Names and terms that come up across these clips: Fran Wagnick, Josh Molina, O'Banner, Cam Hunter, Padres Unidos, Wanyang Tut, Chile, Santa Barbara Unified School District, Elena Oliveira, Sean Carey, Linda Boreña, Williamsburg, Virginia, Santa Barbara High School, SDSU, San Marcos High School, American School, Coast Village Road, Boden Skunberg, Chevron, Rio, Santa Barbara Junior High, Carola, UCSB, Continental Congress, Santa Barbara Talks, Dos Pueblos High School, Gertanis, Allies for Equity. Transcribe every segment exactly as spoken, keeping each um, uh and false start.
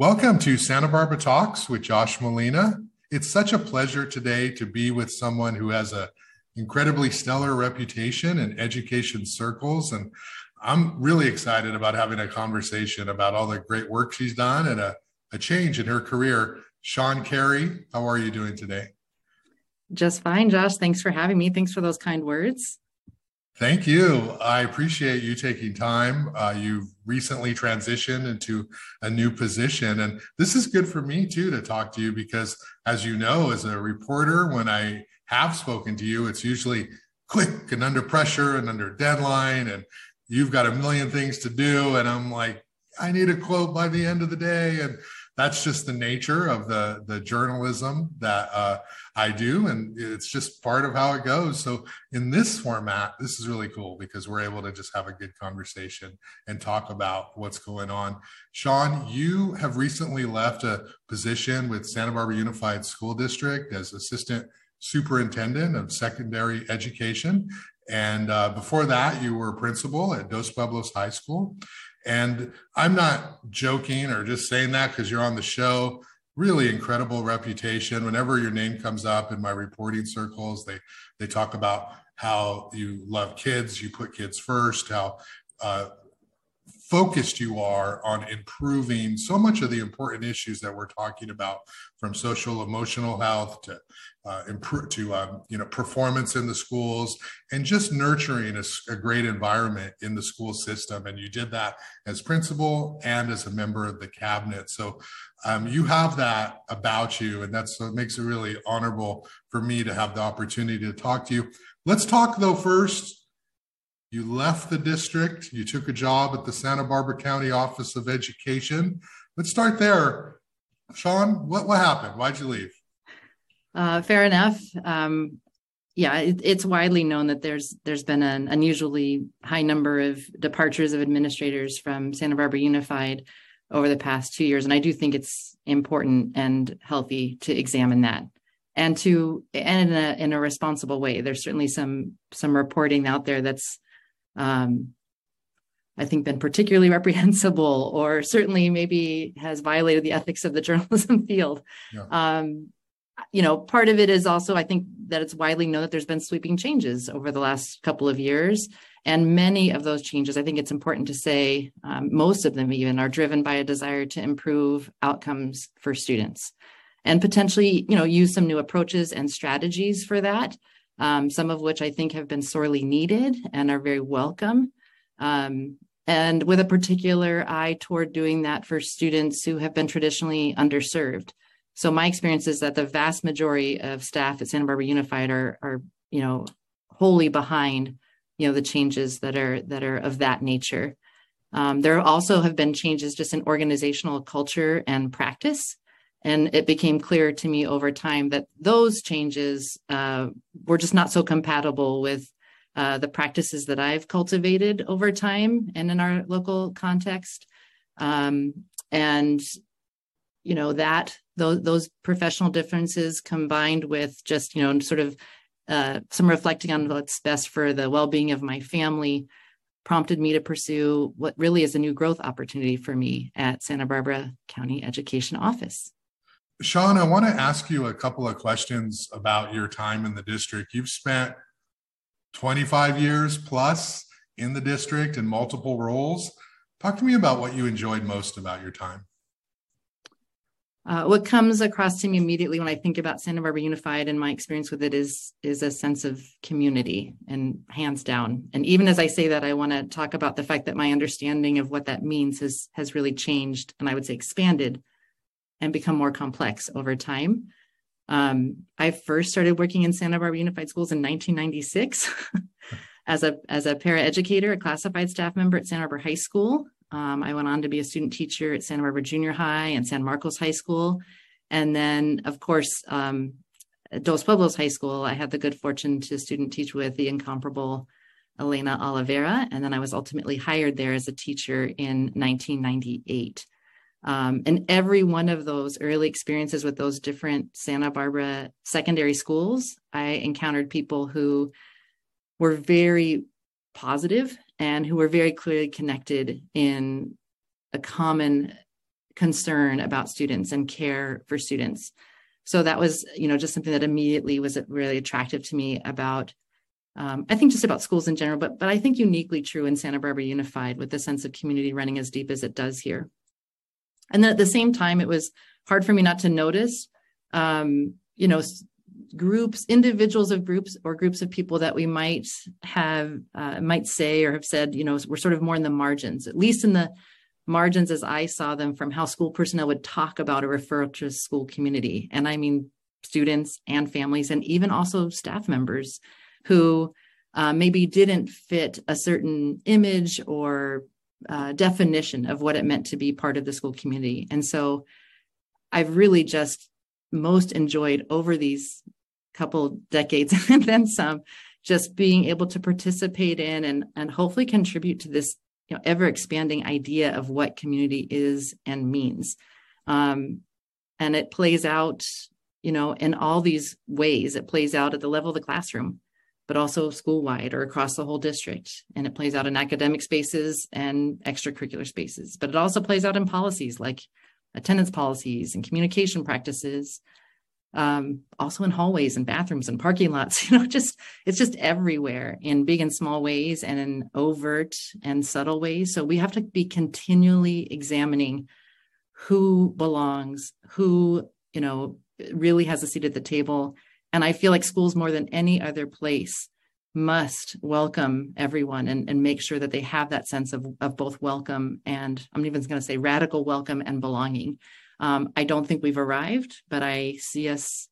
Welcome to Santa Barbara Talks with Josh Molina. It's such a pleasure today to be with someone who has an incredibly stellar reputation in education circles, and I'm really excited about having a conversation about all the great work she's done and a, a change in her career. Sean Carey, how are you doing today? Just fine, Josh. Thanks for having me. Thanks for those kind words. Thank you. I appreciate you taking time. Uh, you've recently transitioned into a new position, and this is good for me too to talk to you because, as you know, as a reporter, when I have spoken to you, it's usually quick and under pressure and under deadline, and you've got a million things to do, and I'm like, I need a quote by the end of the day, and that's just the nature of the the journalism that uh, I do, and it's just part of how it goes. So in this format, this is really cool because we're able to just have a good conversation and talk about what's going on. Sean, you have recently left a position with Santa Barbara Unified School District as Assistant Superintendent of Secondary Education, and uh, before that, you were a principal at Dos Pueblos High School. And I'm not joking or just saying that because you're on the show. Really incredible reputation. Whenever your name comes up in my reporting circles, they, they talk about how you love kids, you put kids first, how uh, focused you are on improving so much of the important issues that we're talking about, from social emotional health to uh, improve to um, you know, performance in the schools and just nurturing a, a great environment in the school system. And you did that as principal and as a member of the cabinet. So um, you have that about you, and that's what makes it really honorable for me to have the opportunity to talk to you. Let's talk though first. You left the district, you took a job at the Santa Barbara County Office of Education. Let's start there. Sean, what, what happened? Why'd you leave? Uh, fair enough. Um, yeah, it, it's widely known that there's there's been an unusually high number of departures of administrators from Santa Barbara Unified over the past two years. And I do think it's important and healthy to examine that. And to and in a, in a responsible way. There's certainly some some reporting out there that's Um, I think been particularly reprehensible, or certainly maybe has violated the ethics of the journalism field. Yeah. Um, you know, part of it is also, I think, that it's widely known that there's been sweeping changes over the last couple of years. And many of those changes, I think it's important to say, um, most of them even are driven by a desire to improve outcomes for students and potentially, you know, use some new approaches and strategies for that. Um, some of which I think have been sorely needed and are very welcome, um, and with a particular eye toward doing that for students who have been traditionally underserved. So my experience is that the vast majority of staff at Santa Barbara Unified are, are you know, wholly behind, you know, the changes that are that are of that nature. Um, there also have been changes just in organizational culture and practice. And it became clear to me over time that those changes uh, were just not so compatible with uh, the practices that I've cultivated over time and in our local context. Um, and, you know, that those, those professional differences combined with just, you know, sort of uh, some reflecting on what's best for the well-being of my family prompted me to pursue what really is a new growth opportunity for me at Santa Barbara County Education Office. Sean, I want to ask you a couple of questions about your time in the district. You've spent twenty-five years plus in the district in multiple roles. Talk to me about what you enjoyed most about your time. Uh, what comes across to me immediately when I think about Santa Barbara Unified and my experience with it is, is a sense of community, and hands down. And even as I say that, I want to talk about the fact that my understanding of what that means has, has really changed, and I would say expanded and become more complex over time. Um, I first started working in Santa Barbara Unified Schools in nineteen ninety-six as a as a paraeducator, a classified staff member at Santa Barbara High School. Um, I went on to be a student teacher at Santa Barbara Junior High and San Marcos High School. And then, of course, um, at Dos Pueblos High School, I had the good fortune to student teach with the incomparable Elena Oliveira. And then I was ultimately hired there as a teacher in nineteen ninety-eight. Um, and every one of those early experiences with those different Santa Barbara secondary schools, I encountered people who were very positive and who were very clearly connected in a common concern about students and care for students. So that was, you know, just something that immediately was really attractive to me about, um, I think just about schools in general, but, but I think uniquely true in Santa Barbara Unified, with the sense of community running as deep as it does here. And then at the same time, it was hard for me not to notice, um, you know, groups, individuals of groups or groups of people that we might have, uh, might say or have said, you know, we're sort of more in the margins, at least in the margins as I saw them from how school personnel would talk about or refer to a school community. And I mean, students and families, and even also staff members who uh, maybe didn't fit a certain image or uh, definition of what it meant to be part of the school community. And so I've really just most enjoyed over these couple decades and then some, just being able to participate in and, and hopefully contribute to this, you know, ever expanding idea of what community is and means. Um, and it plays out, you know, in all these ways. It plays out at the level of the classroom, but also school-wide or across the whole district. And it plays out in academic spaces and extracurricular spaces, but it also plays out in policies like attendance policies and communication practices, um, also in hallways and bathrooms and parking lots, you know, just, it's just everywhere in big and small ways and in overt and subtle ways. So we have to be continually examining who belongs, who, you know, really has a seat at the table. And I feel like schools more than any other place must welcome everyone and, and make sure that they have that sense of, of both welcome and, I'm even going to say, radical welcome and belonging. Um, I don't think we've arrived, but I see us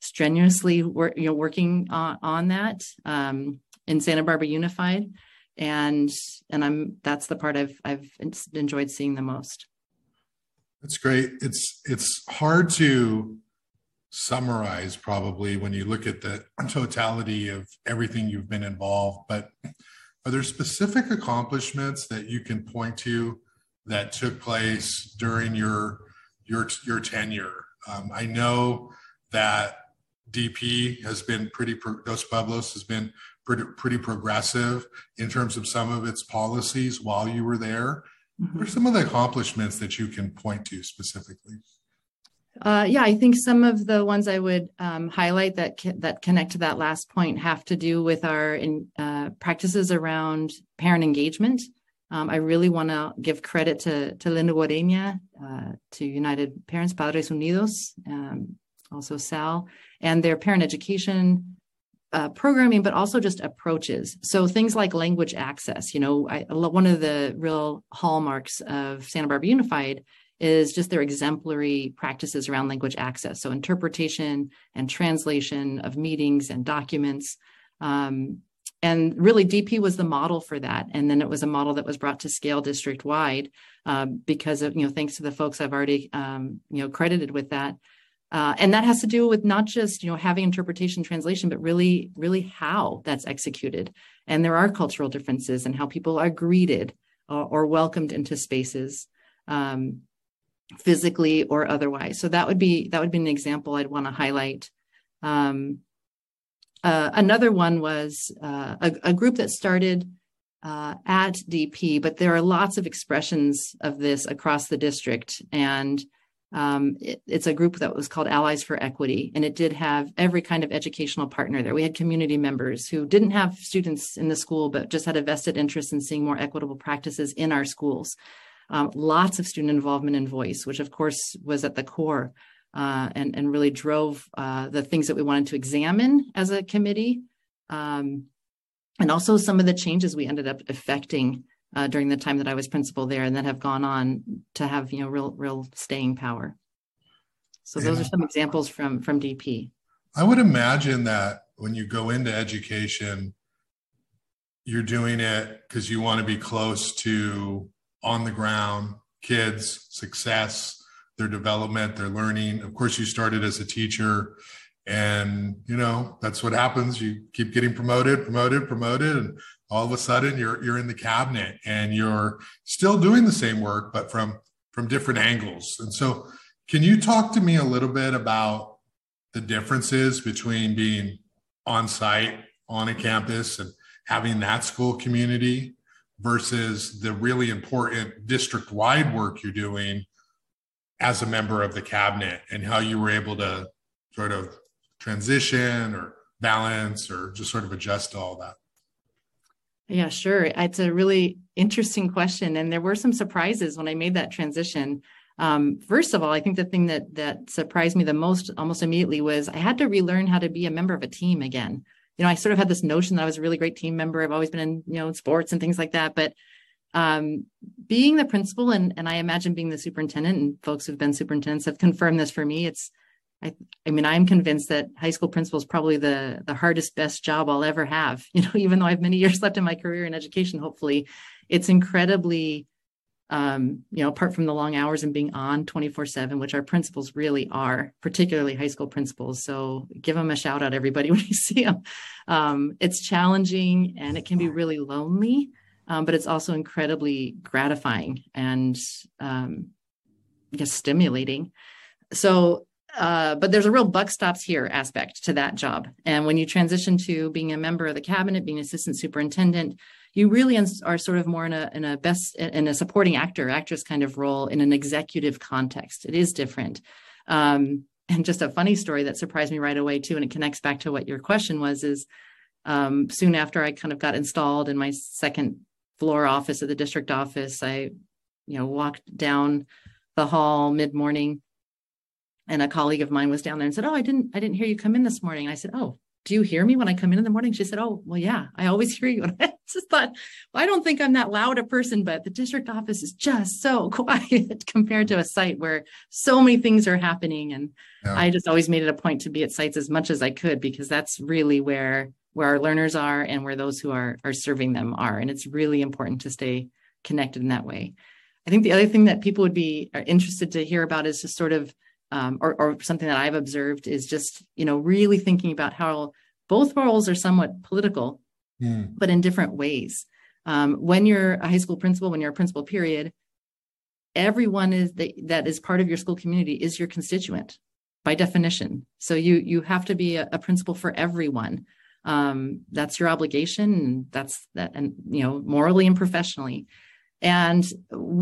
strenuously wor- you know, working on, on that um, in Santa Barbara Unified. And and I'm that's the part I've I've enjoyed seeing the most. That's great. It's it's hard to summarize probably when you look at the totality of everything you've been involved, but are there specific accomplishments that you can point to that took place during your your your tenure? Um, I know that D P has been pretty, pro- Dos Pueblos has been pretty, pretty progressive in terms of some of its policies while you were there. Mm-hmm. What are some of the accomplishments that you can point to specifically? Uh, yeah, I think some of the ones I would um, highlight that ca- that connect to that last point have to do with our in, uh, practices around parent engagement. Um, I really want to give credit to, to Linda Boreña, uh, to United Parents, Padres Unidos, um, also Sal, and their parent education uh, programming, but also just approaches. So things like language access. You know, I, one of the real hallmarks of Santa Barbara Unified is just their exemplary practices around language access. So interpretation and translation of meetings and documents. Um, and really D P was the model for that. And then it was a model that was brought to scale district wide uh, because of, you know, thanks to the folks I've already, um, you know, credited with that. Uh, and that has to do with not just, you know, having interpretation, translation, but really, really how that's executed. And there are cultural differences in how people are greeted or, or welcomed into spaces. Um, physically or otherwise. So that would be that would be an example I'd want to highlight. Um, uh, another one was uh, a, a group that started uh, at D P, but there are lots of expressions of this across the district. And um, it, it's a group that was called Allies for Equity. And it did have every kind of educational partner there. We had community members who didn't have students in the school, but just had a vested interest in seeing more equitable practices in our schools. Um, lots of student involvement and voice, which of course was at the core uh, and, and really drove uh, the things that we wanted to examine as a committee. Um, and also some of the changes we ended up effecting uh, during the time that I was principal there and that have gone on to have, you know, real, real staying power. So those yeah. are some examples from, from D P. I would imagine that when you go into education, you're doing it because you want to be close to on the ground, kids, success, their development, their learning. Of course, you started as a teacher and, you know, that's what happens. You keep getting promoted, promoted, promoted, and all of a sudden you're you're in the cabinet and you're still doing the same work, but from, from different angles. And so can you talk to me a little bit about the differences between being on site, on a campus, and having that school community versus the really important district-wide work you're doing as a member of the cabinet, and how you were able to sort of transition or balance or just sort of adjust to all that? Yeah, sure. It's a really interesting question. And there were some surprises when I made that transition. Um, first of all, I think the thing that that surprised me the most almost immediately was I had to relearn how to be a member of a team again. You know, I sort of had this notion that I was a really great team member. I've always been in, you know, in sports and things like that. But um, being the principal and and I imagine being the superintendent, and folks who've been superintendents have confirmed this for me. It's, I, I mean, I'm convinced that high school principal is probably the the hardest, best job I'll ever have. You know, even though I have many years left in my career in education, hopefully, it's incredibly, um, you know, apart from the long hours and being on twenty-four seven, which our principals really are, particularly high school principals. So give them a shout out, everybody, when you see them. Um, it's challenging and it can be really lonely, um, but it's also incredibly gratifying and um, just stimulating. So. Uh, but there's a real buck stops here aspect to that job. And when you transition to being a member of the cabinet, being assistant superintendent, you really are sort of more in a in a best in a supporting actor, actress kind of role in an executive context. It is different. Um, and just a funny story that surprised me right away too, and it connects back to what your question was, is um, soon after I kind of got installed in my second floor office at the district office, I, you know, walked down the hall mid-morning. And a colleague of mine was down there and said, "Oh, I didn't, I didn't hear you come in this morning." And I said, "Oh, do you hear me when I come in in the morning?" She said, "Oh, well, yeah, I always hear you." And I just thought, well, I don't think I'm that loud a person, but the district office is just so quiet compared to a site where so many things are happening. And yeah. I just always made it a point to be at sites as much as I could, because that's really where where our learners are and where those who are are serving them are. And it's really important to stay connected in that way. I think the other thing that people would be interested to hear about is just sort of Um, or, or something that I've observed is just, you know, really thinking about how both roles are somewhat political, yeah. but in different ways. Um, when you're a high school principal, when you're a principal period, everyone is the, that is part of your school community is your constituent by definition. So you you have to be a, a principal for everyone. Um, that's your obligation. And that's that, and you know, morally and professionally. And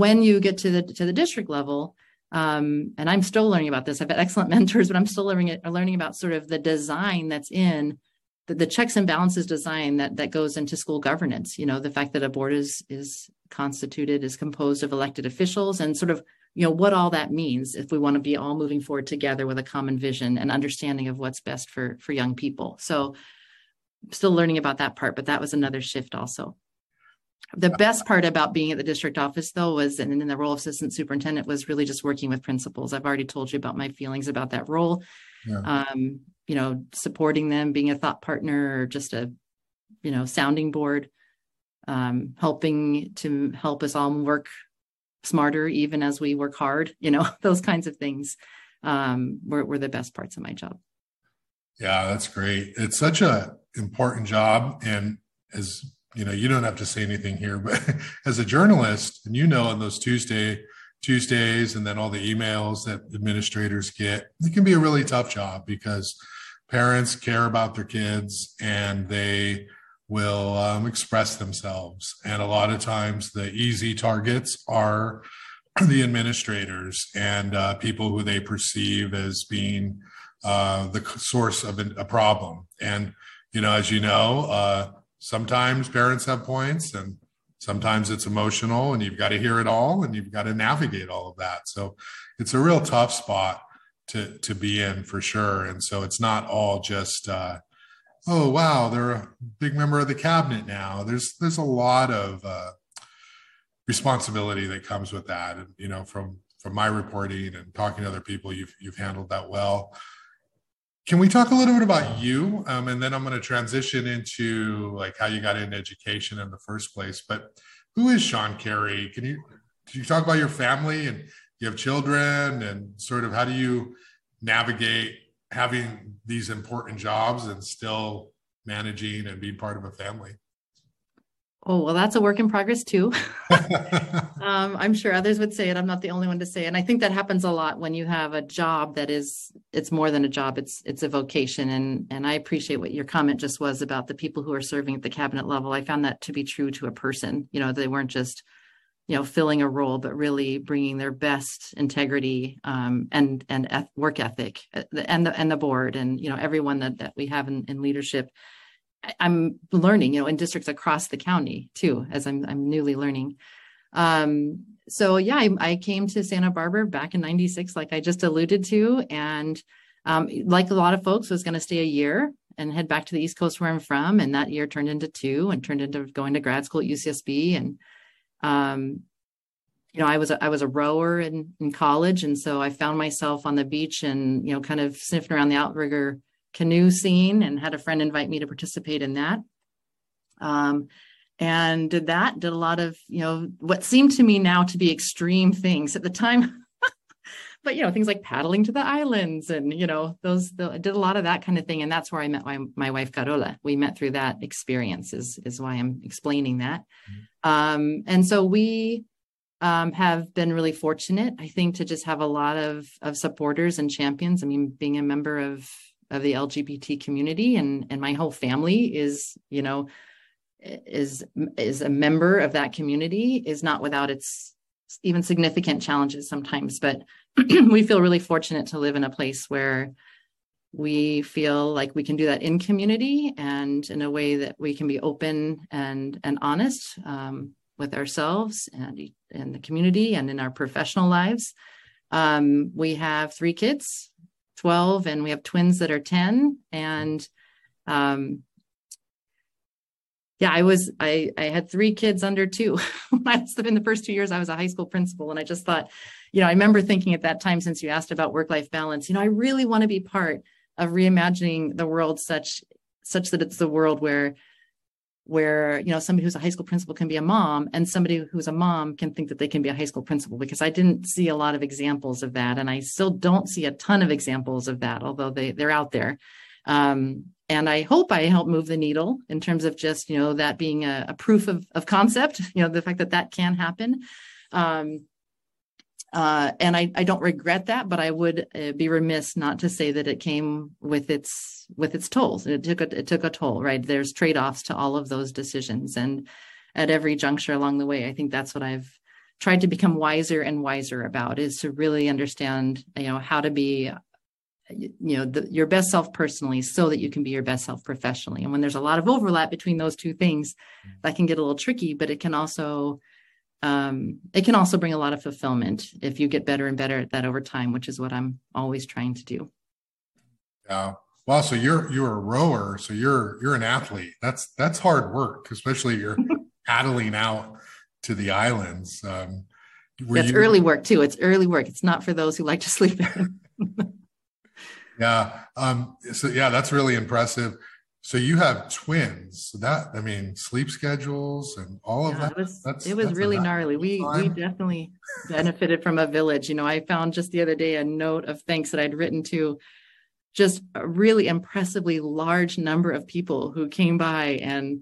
when you get to the to the district level. Um, and I'm still learning about this. I've had excellent mentors, but I'm still learning it, learning about sort of the design that's in the, the checks and balances design that that goes into school governance. You know, the fact that a board is is constituted, is composed of elected officials, and sort of, you know, what all that means if we want to be all moving forward together with a common vision and understanding of what's best for for young people. So I'm still learning about that part, but that was another shift also. The best part about being at the district office, though, was, and in the role of assistant superintendent, was really just working with principals. I've already told you about my feelings about that role, yeah. um, you know, supporting them, being a thought partner, or just a, you know, sounding board, um, helping to help us all work smarter, even as we work hard, you know, those kinds of things um, were, were the best parts of my job. Yeah, that's great. It's such a important job. And as you know, you don't have to say anything here, but as a journalist, and you know, on those Tuesday, Tuesdays, and then all the emails that administrators get, it can be a really tough job because parents care about their kids and they will um, express themselves. And a lot of times the easy targets are the administrators and uh, people who they perceive as being uh, the source of a problem. And, you know, as you know, uh, sometimes parents have points and sometimes it's emotional, and you've got to hear it all and you've got to navigate all of that. So it's a real tough spot to, to be in for sure. And so it's not all just, uh, oh, wow, they're a big member of the cabinet now. There's there's a lot of uh, responsibility that comes with that. And, you know, from, from my reporting and talking to other people, you've, you've handled that well. Can we talk a little bit about you? Um, and then I'm going to transition into like how you got into education in the first place. But who is Sean Carey? Can you, can you talk about your family, and you have children, and sort of how do you navigate having these important jobs and still managing and being part of a family? Oh, well, that's a work in progress too. um, I'm sure others would say it. I'm not the only one to say it. And I think that happens a lot when you have a job that is, it's more than a job. It's, it's a vocation. And, and I appreciate what your comment just was about the people who are serving at the cabinet level. I found that to be true to a person. You know, they weren't just you know, filling a role, but really bringing their best integrity um, and and eth- work ethic, and the and the board, and you know, everyone that that we have in, in leadership. I'm learning, you know, in districts across the county too, as I'm I'm newly learning. Um, so yeah, I, I came to Santa Barbara back in ninety-six, like I just alluded to, and um, like a lot of folks, was going to stay a year and head back to the East Coast where I'm from. And that year turned into two, and turned into going to grad school at U C S B. And, um, you know, I was, a, I was a rower in, in college. And so I found myself on the beach and, you know, kind of sniffing around the outrigger canoe scene, and had a friend invite me to participate in that. Um, and did that, did a lot of, you know, what seemed to me now to be extreme things at the time, but, you know, things like paddling to the islands and, you know, those, the, I did a lot of that kind of thing. And that's where I met my, my wife, Carola. We met through that experience is, is why I'm explaining that. Mm-hmm. Um, and so we um, have been really fortunate, I think, to just have a lot of, of supporters and champions. I mean, being a member of, of the L G B T community, and, and my whole family is, you know, is, is a member of that community, is not without its even significant challenges sometimes, but we feel really fortunate to live in a place where we feel like we can do that in community, and in a way that we can be open and, and honest um, with ourselves and, and the community, and in our professional lives. Um, we have three kids, twelve, and we have twins that are ten. And um, yeah, I was, I, I had three kids under two. I was, in the first two years, I was a high school principal. And I just thought, you know, I remember thinking at that time, since you asked about work-life balance, you know, I really want to be part of reimagining the world such, such that it's the world where, where, you know, somebody who's a high school principal can be a mom, and somebody who's a mom can think that they can be a high school principal, because I didn't see a lot of examples of that. And I still don't see a ton of examples of that, although they, they're out there. Um, And I hope I help move the needle in terms of just, you know, that being a, a proof of, of concept, you know, the fact that that can happen. Um, uh, and I, I don't regret that, but I would uh, be remiss not to say that it came with its with its tolls. It took a, it took a toll, right? There's trade-offs to all of those decisions. And at every juncture along the way, I think that's what I've tried to become wiser and wiser about, is to really understand, you know, how to be you know, the, your best self personally, so that you can be your best self professionally. And when there's a lot of overlap between those two things, that can get a little tricky, but it can also, um, it can also bring a lot of fulfillment if you get better and better at that over time, which is what I'm always trying to do. Yeah. Wow. So you're, you're a rower. So you're, you're an athlete. That's, that's hard work, especially you're paddling out to the islands. Um, That's you... early work too. It's early work. It's not for those who like to sleep in. Yeah. Um, so yeah, that's really impressive. So you have twins, so that, I mean, sleep schedules and all of yeah, that. It was, that's, it was that's really gnarly. We time. we definitely benefited from a village. You know, I found just the other day a note of thanks that I'd written to just a really impressively large number of people who came by and,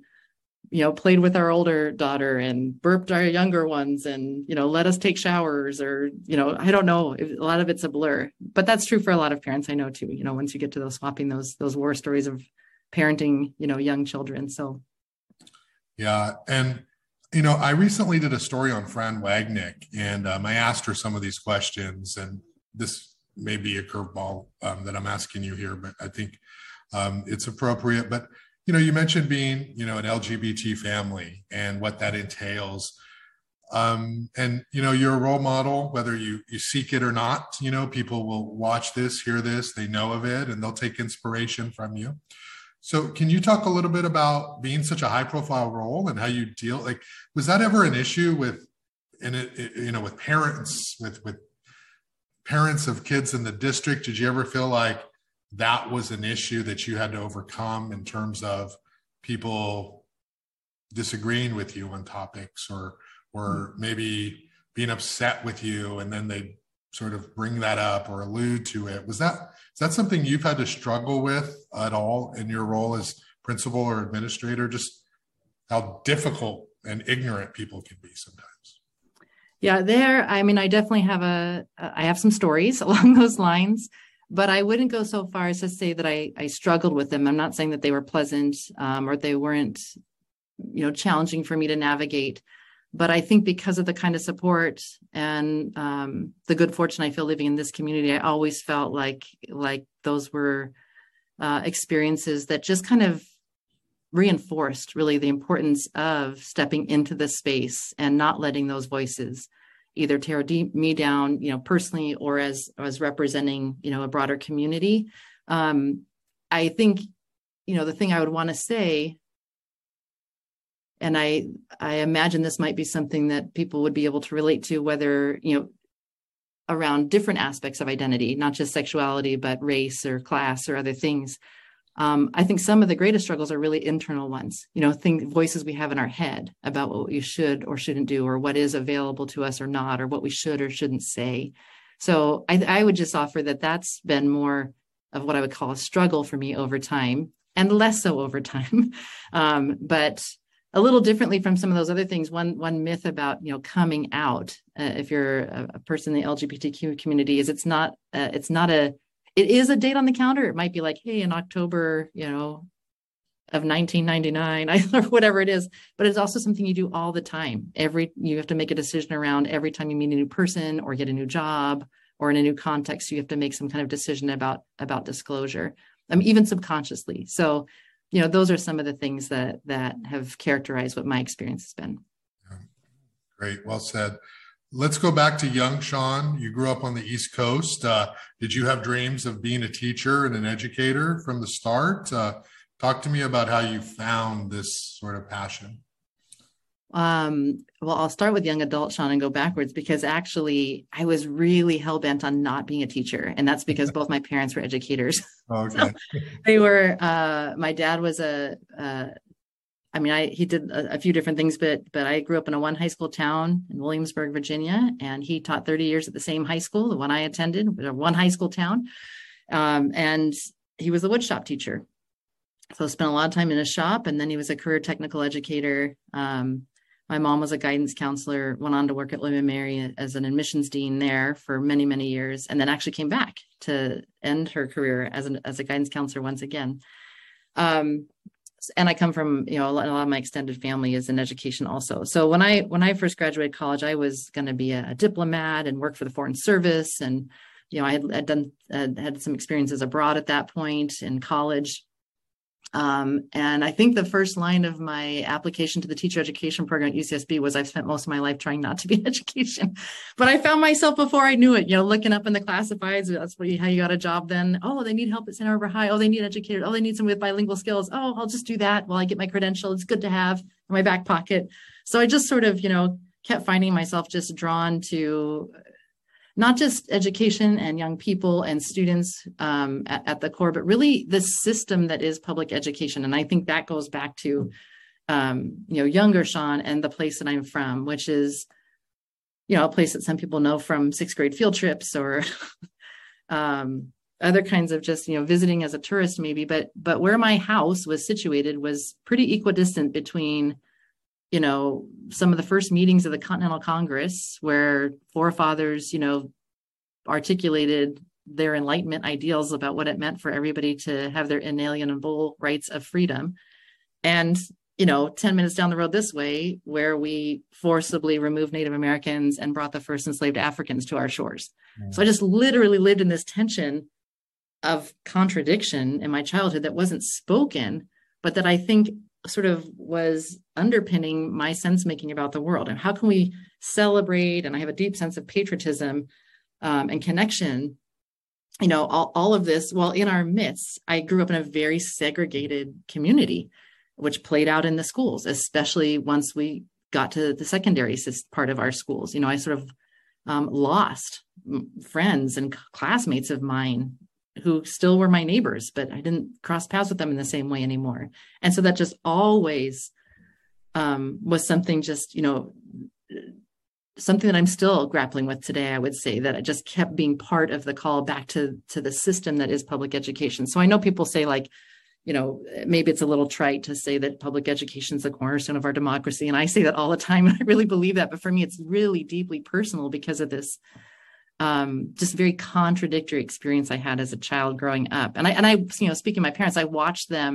you know, played with our older daughter and burped our younger ones and, you know, let us take showers, or, you know, I don't know, a lot of it's a blur, but that's true for a lot of parents I know too. You know, once you get to those swapping those, those war stories of parenting, you know, young children. So. Yeah. And, you know, I recently did a story on Fran Wagnick, and um, I asked her some of these questions, and this may be a curveball um, that I'm asking you here, but I think um, it's appropriate. But you know, you mentioned being, you know, an L G B T family and what that entails. Um, and, you know, you're a role model, whether you, you seek it or not. You know, people will watch this, hear this, they know of it, and they'll take inspiration from you. So can you talk a little bit about being such a high profile role and how you deal? Like, was that ever an issue with, and it, it, you know, with parents, with, with parents of kids in the district? Did you ever feel like that was an issue that you had to overcome in terms of people disagreeing with you on topics, or, or maybe being upset with you, and then they sort of bring that up or allude to it? Was that, is that something you've had to struggle with at all in your role as principal or administrator? Just how difficult and ignorant people can be sometimes. Yeah, there, I mean, I definitely have a, I have some stories along those lines. But I wouldn't go so far as to say that I, I struggled with them. I'm not saying that they were pleasant um, or they weren't, you know, challenging for me to navigate. But I think because of the kind of support and um, the good fortune I feel living in this community, I always felt like like those were uh, experiences that just kind of reinforced really the importance of stepping into this space and not letting those voices either tear me down, you know, personally or as as representing, you know, a broader community. Um, I think, you know, the thing I would want to say, and I, I imagine this might be something that people would be able to relate to, whether, you know, around different aspects of identity, not just sexuality, but race or class or other things. Um, I think some of the greatest struggles are really internal ones, you know, things, voices we have in our head about what we should or shouldn't do, or what is available to us or not, or what we should or shouldn't say. So I, I would just offer that that's been more of what I would call a struggle for me over time, and less so over time. Um, but a little differently from some of those other things. One one myth about, you know, coming out, uh, if you're a, a person in the L G B T Q community, is it's not uh, it's not a it is a date on the calendar. It might be like, hey, in October, you know, of nineteen ninety-nine, or whatever it is. But it's also something you do all the time. Every you have to make a decision around every time you meet a new person or get a new job or in a new context. You have to make some kind of decision about about disclosure, um, even subconsciously. So, you know, those are some of the things that that have characterized what my experience has been. Yeah. Great. Well said. Let's go back to young Sean. You grew up on the East Coast. Uh, did you have dreams of being a teacher and an educator from the start? Uh, talk to me about how you found this sort of passion. Um, well, I'll start with young adult Sean and go backwards, because actually I was really hell bent on not being a teacher. And that's because both my parents were educators. Okay. So they were, uh, my dad was a, uh, I mean, I, he did a, a few different things, but, but I grew up in a one high school town in Williamsburg, Virginia, and he taught thirty years at the same high school, the one I attended, but a one high school town. Um, and he was the woodshop teacher. So I spent a lot of time in a shop, and then he was a career technical educator. Um, My mom was a guidance counselor, went on to work at William and Mary as an admissions dean there for many, many years, and then actually came back to end her career as an, as a guidance counselor once again. Um, and I come from, you know, a lot, a lot of my extended family is in education also. So when I when I first graduated college, I was going to be a, a diplomat and work for the Foreign Service, and you know I had, had done uh, had some experiences abroad at that point in college. Um, and I think the first line of my application to the teacher education program at U C S B was, I've spent most of my life trying not to be in education, but I found myself before I knew it, you know, looking up in the classifieds. That's what you, how you got a job then. Oh, they need help at Santa Barbara High. Oh, they need educators. Oh, they need someone with bilingual skills. Oh, I'll just do that while I get my credential. It's good to have in my back pocket. So I just sort of, you know, kept finding myself just drawn to not just education and young people and students um, at, at the core, but really the system that is public education. And I think that goes back to, um, you know, younger Sean and the place that I'm from, which is, you know, a place that some people know from sixth grade field trips or um, other kinds of just, you know, visiting as a tourist maybe, but, but where my house was situated was pretty equidistant between, you know, some of the first meetings of the Continental Congress, where forefathers, you know, articulated their Enlightenment ideals about what it meant for everybody to have their inalienable rights of freedom. And, you know, ten minutes down the road this way, where we forcibly removed Native Americans and brought the first enslaved Africans to our shores. Mm-hmm. So I just literally lived in this tension of contradiction in my childhood that wasn't spoken, but that I think sort of was underpinning my sense making about the world, and how can we celebrate. And I have a deep sense of patriotism um, and connection, you know, all, all of this. Well, in our midst, I grew up in a very segregated community, which played out in the schools, especially once we got to the secondary part of our schools. You know, I sort of um, lost friends and classmates of mine who still were my neighbors, but I didn't cross paths with them in the same way anymore. And so that just always um, was something just, you know, something that I'm still grappling with today, I would say, that I just kept being part of the call back to, to the system that is public education. So I know people say, like, you know, maybe it's a little trite to say that public education is the cornerstone of our democracy. And I say that all the time, and I really believe that. But for me, it's really deeply personal because of this Um, just very contradictory experience I had as a child growing up. And I, and I, you know, speaking of my parents, I watched them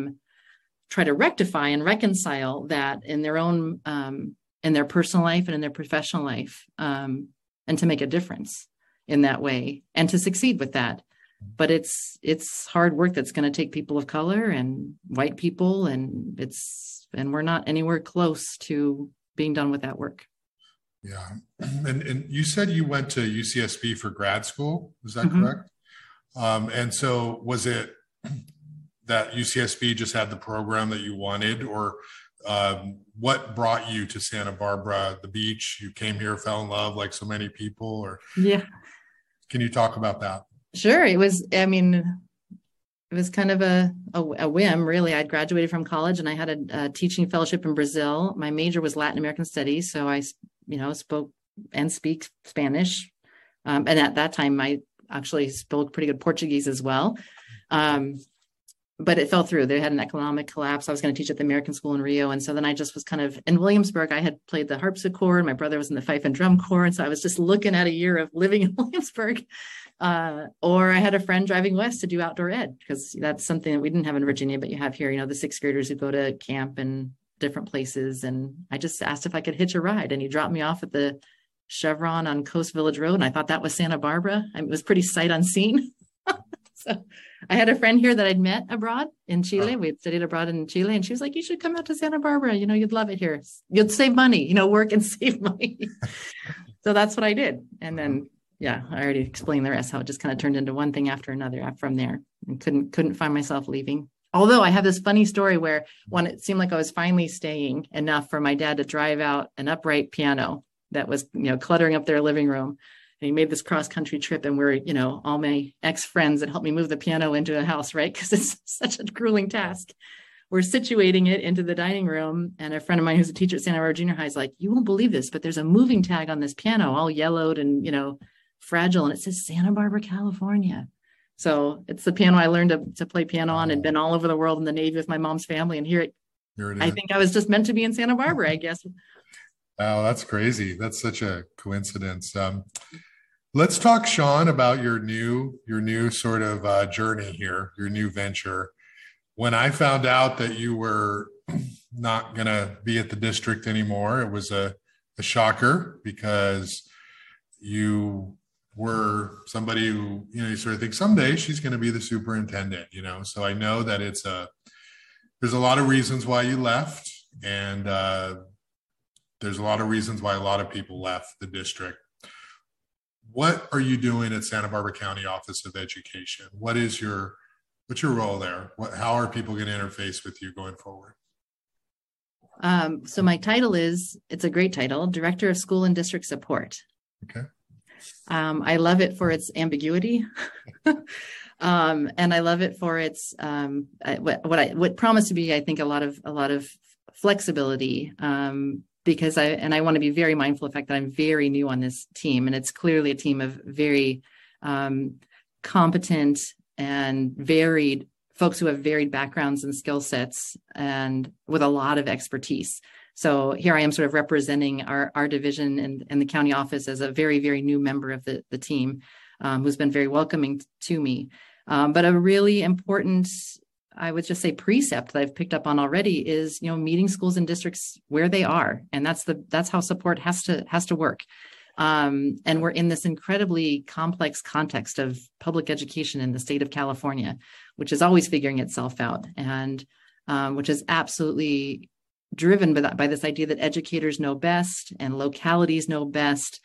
try to rectify and reconcile that in their own um, in their personal life and in their professional life, um, and to make a difference in that way and to succeed with that. But it's it's hard work that's going to take people of color and white people, and it's and we're not anywhere close to being done with that work. Yeah, and and you said you went to U C S B for grad school, is that mm-hmm. correct? Um, and so was it that U C S B just had the program that you wanted, or um, what brought you to Santa Barbara, the beach? You came here, fell in love like so many people, or yeah, can you talk about that? Sure. It was, I mean, it was kind of a, a, a whim, really. I'd graduated from college and I had a, a teaching fellowship in Brazil. My major was Latin American studies. So I, you know, spoke and speak Spanish. Um, and at that time, I actually spoke pretty good Portuguese as well. Um, but it fell through. They had an economic collapse. I was going to teach at the American School in Rio. And so then I just was kind of in Williamsburg. I had played the harpsichord. My brother was in the fife and drum corps. And so I was just looking at a year of living in Williamsburg. Uh, or I had a friend driving west to do outdoor ed, because that's something that we didn't have in Virginia, but you have here, you know, the sixth graders who go to camp and different places. And I just asked if I could hitch a ride, and he dropped me off at the Chevron on Coast Village Road. And I thought that was Santa Barbara. I mean, it was pretty sight unseen. So I had a friend here that I'd met abroad in Chile. We had studied abroad in Chile, and she was like, you should come out to Santa Barbara. You know, you'd love it here. You'd save money, you know, work and save money. So that's what I did. And then yeah, I already explained the rest, how it just kind of turned into one thing after another from there, and couldn't couldn't find myself leaving. Although I have this funny story where when it seemed like I was finally staying enough for my dad to drive out an upright piano that was, you know, cluttering up their living room. And he made this cross-country trip, and we're, you know, all my ex-friends that helped me move the piano into a house, right? Because it's such a grueling task. We're situating it into the dining room. And a friend of mine who's a teacher at Santa Barbara Junior High is like, you won't believe this, but there's a moving tag on this piano, all yellowed and, you know, fragile, and it says Santa Barbara, California. So it's the piano I learned to, to play piano on, and been all over the world in the Navy with my mom's family, and here it, here it I is. think I was just meant to be in Santa Barbara, I guess. Oh, that's crazy. That's such a coincidence. Um, let's talk, Sean, about your new your new sort of uh, journey here, your new venture. When I found out that you were not going to be at the district anymore, it was a, a shocker, because you were somebody who, you know, you sort of think someday she's going to be the superintendent, you know? So I know that it's a, there's a lot of reasons why you left, and uh, there's a lot of reasons why a lot of people left the district. What are you doing at Santa Barbara County Office of Education? What is your, what's your role there? What, how are people going to interface with you going forward? Um, so my title is, it's a great title, Director of School and District Support. Okay. Um, I love it for its ambiguity, um, and I love it for its um, what, what I what promised to be, I think, a lot of a lot of flexibility, um, because I and I want to be very mindful of the fact that I'm very new on this team, and it's clearly a team of very um, competent and varied folks who have varied backgrounds and skill sets, and with a lot of expertise. So here I am sort of representing our, our division and, and the county office as a very, very new member of the, the team, um, who's been very welcoming t- to me. Um, but a really important, I would just say, precept that I've picked up on already is, you know, meeting schools and districts where they are. And that's the that's how support has to has to work. Um, and we're in this incredibly complex context of public education in the state of California, which is always figuring itself out, and um, which is absolutely driven by, that, by this idea that educators know best and localities know best,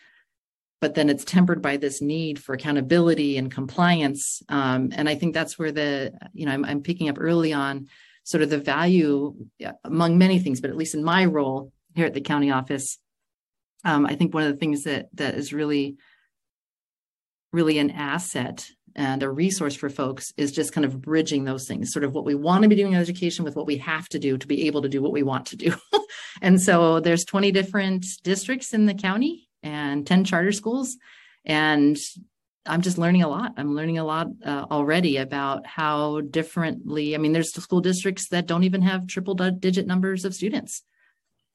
but then it's tempered by this need for accountability and compliance. Um, and I think that's where the, you know, I'm, I'm picking up early on sort of the value among many things, but at least in my role here at the county office, um, I think one of the things that that is really, really an asset and a resource for folks is just kind of bridging those things, sort of what we want to be doing in education with what we have to do to be able to do what we want to do. And so there's twenty different districts in the county and ten charter schools. And I'm just learning a lot. I'm learning a lot uh, already about how differently, I mean, there's school districts that don't even have triple digit numbers of students.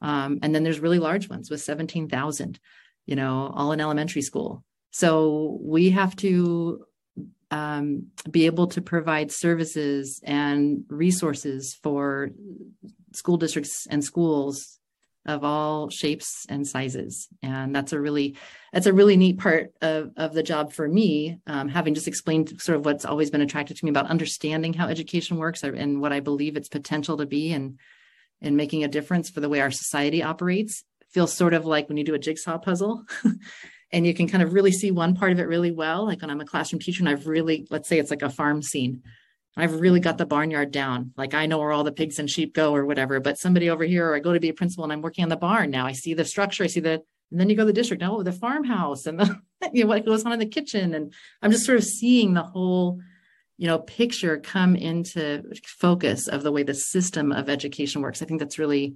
Um, and then there's really large ones with seventeen thousand, you know, all in elementary school. So we have to Um, be able to provide services and resources for school districts and schools of all shapes and sizes. And that's a really, that's a really neat part of, of the job for me, um, having just explained sort of what's always been attractive to me about understanding how education works and what I believe its potential to be and, and making a difference for the way our society operates. It feels sort of like when you do a jigsaw puzzle and you can kind of really see one part of it really well. Like when I'm a classroom teacher and I've really, let's say it's like a farm scene. I've really got the barnyard down. Like I know where all the pigs and sheep go or whatever, but somebody over here, or I go to be a principal and I'm working on the barn. Now I see the structure. I see the, and then you go to the district. Oh, the farmhouse and the, you know, what goes on in the kitchen. And I'm just sort of seeing the whole, you know, picture come into focus of the way the system of education works. I think that's really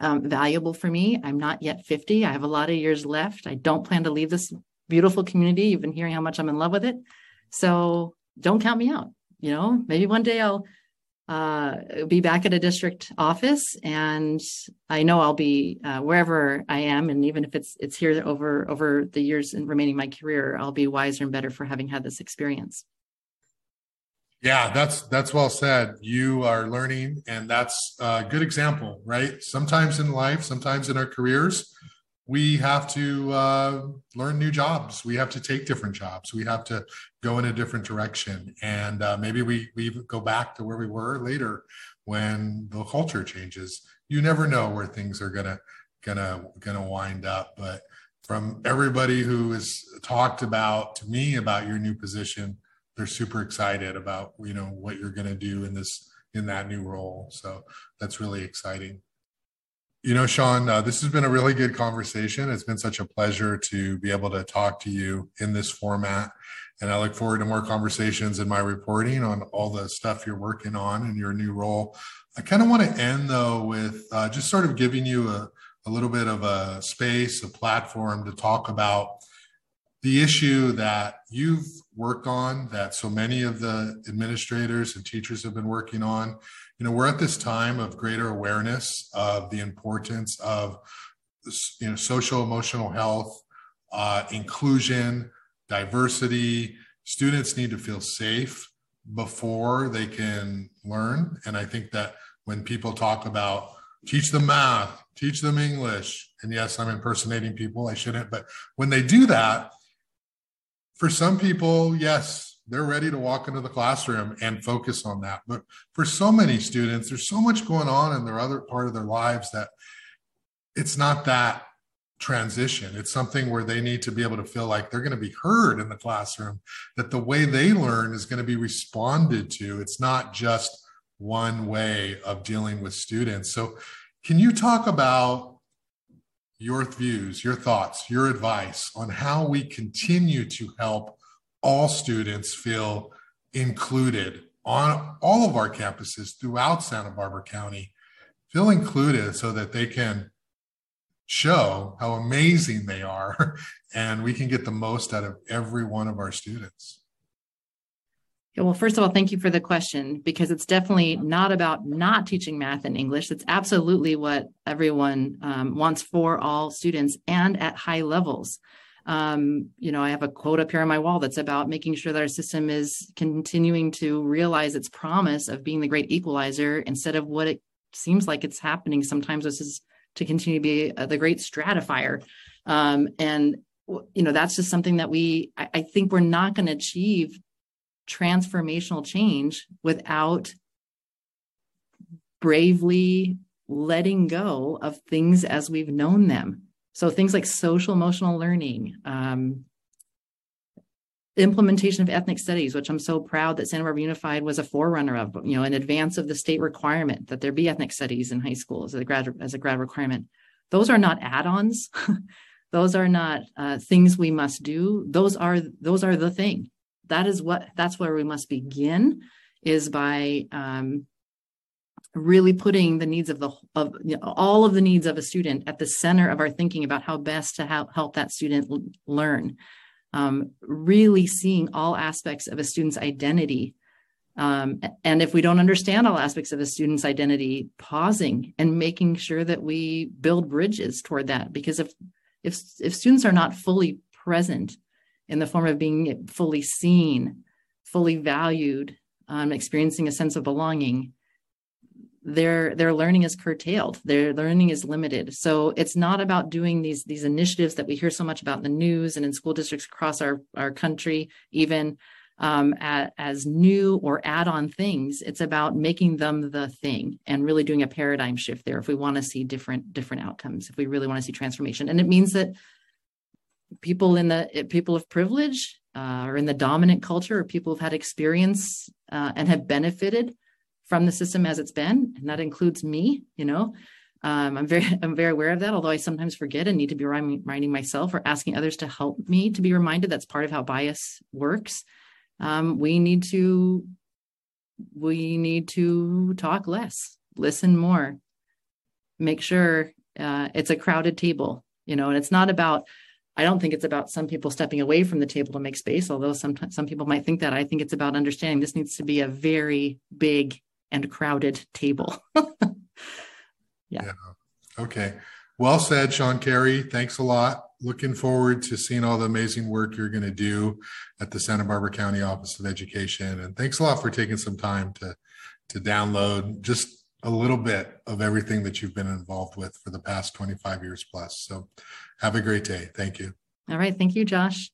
um, valuable for me. I'm not yet fifty. I have a lot of years left. I don't plan to leave this beautiful community. You've been hearing how much I'm in love with it. So don't count me out. You know, maybe one day I'll uh, be back at a district office, and I know I'll be uh, wherever I am. And even if it's it's here over over the years and remaining my career, I'll be wiser and better for having had this experience. Yeah, that's that's well said. You are learning, and that's a good example, right? Sometimes in life, sometimes in our careers, we have to uh, learn new jobs. We have to take different jobs. We have to go in a different direction. And uh, maybe we, we go back to where we were later when the culture changes. You never know where things are gonna, gonna, gonna wind up. But from everybody who has talked about to me about your new position, they're super excited about, you know, what you're gonna do in this, in that new role. So that's really exciting. You know, Sean, uh, this has been a really good conversation. It's been such a pleasure to be able to talk to you in this format. And I look forward to more conversations in my reporting on all the stuff you're working on in your new role. I kind of want to end, though, with uh, just sort of giving you a, a little bit of a space, a platform to talk about the issue that you've worked on, that so many of the administrators and teachers have been working on. You know, we're at this time of greater awareness of the importance of, you know, social emotional health, uh, inclusion, diversity. Students need to feel safe before they can learn. And I think that when people talk about teach them math, teach them English, and yes, I'm impersonating people, I shouldn't, but when they do that, for some people, yes, they're ready to walk into the classroom and focus on that. But for so many students, there's so much going on in their other part of their lives that it's not that transition. It's something where they need to be able to feel like they're going to be heard in the classroom, that the way they learn is going to be responded to. It's not just one way of dealing with students. So can you talk about your views, your thoughts, your advice on how we continue to help all students feel included on all of our campuses throughout Santa Barbara County, feel included so that they can show how amazing they are and we can get the most out of every one of our students? Well, first of all, thank you for the question, because it's definitely not about not teaching math and English. It's absolutely what everyone um, wants for all students and at high levels. Um, you know, I have a quote up here on my wall that's about making sure that our system is continuing to realize its promise of being the great equalizer instead of what it seems like it's happening. Sometimes this is to continue to be the great stratifier. Um, and, you know, that's just something that we, I, I think we're not going to achieve transformational change without bravely letting go of things as we've known them. So things like social emotional learning, um, implementation of ethnic studies, which I'm so proud that Santa Barbara Unified was a forerunner of, you know, in advance of the state requirement that there be ethnic studies in high school as a grad, as a grad requirement. Those are not add-ons. Those are not uh, things we must do. Those are, those are the thing. That is what, that's where we must begin, is by um, really putting the needs of the, of you know, all of the needs of a student at the center of our thinking about how best to help, help that student learn. Um, really seeing all aspects of a student's identity. Um, and if we don't understand all aspects of a student's identity, pausing and making sure that we build bridges toward that. Because if, if, if students are not fully present in the form of being fully seen, fully valued, um, experiencing a sense of belonging, their their learning is curtailed, their learning is limited. So it's not about doing these these initiatives that we hear so much about in the news and in school districts across our our country, even um, at, as new or add-on things. It's about making them the thing and really doing a paradigm shift there if we want to see different different outcomes, if we really want to see transformation. And it means that people in the people of privilege uh, or in the dominant culture, or people who've had experience uh, and have benefited from the system as it's been, and that includes me. You know, um, I'm very I'm very aware of that. Although I sometimes forget and need to be reminding myself or asking others to help me to be reminded. That's part of how bias works. Um, we need to we need to talk less, listen more, make sure uh, it's a crowded table. You know, and it's not about. I don't think it's about some people stepping away from the table to make space, although some, some people might think that. I think it's about understanding this needs to be a very big and crowded table. yeah. yeah. Okay. Well said, Sean Carey. Thanks a lot. Looking forward to seeing all the amazing work you're going to do at the Santa Barbara County Office of Education. And thanks a lot for taking some time to, to download just a little bit of everything that you've been involved with for the past twenty-five years plus. So have a great day. Thank you. All right. Thank you, Josh.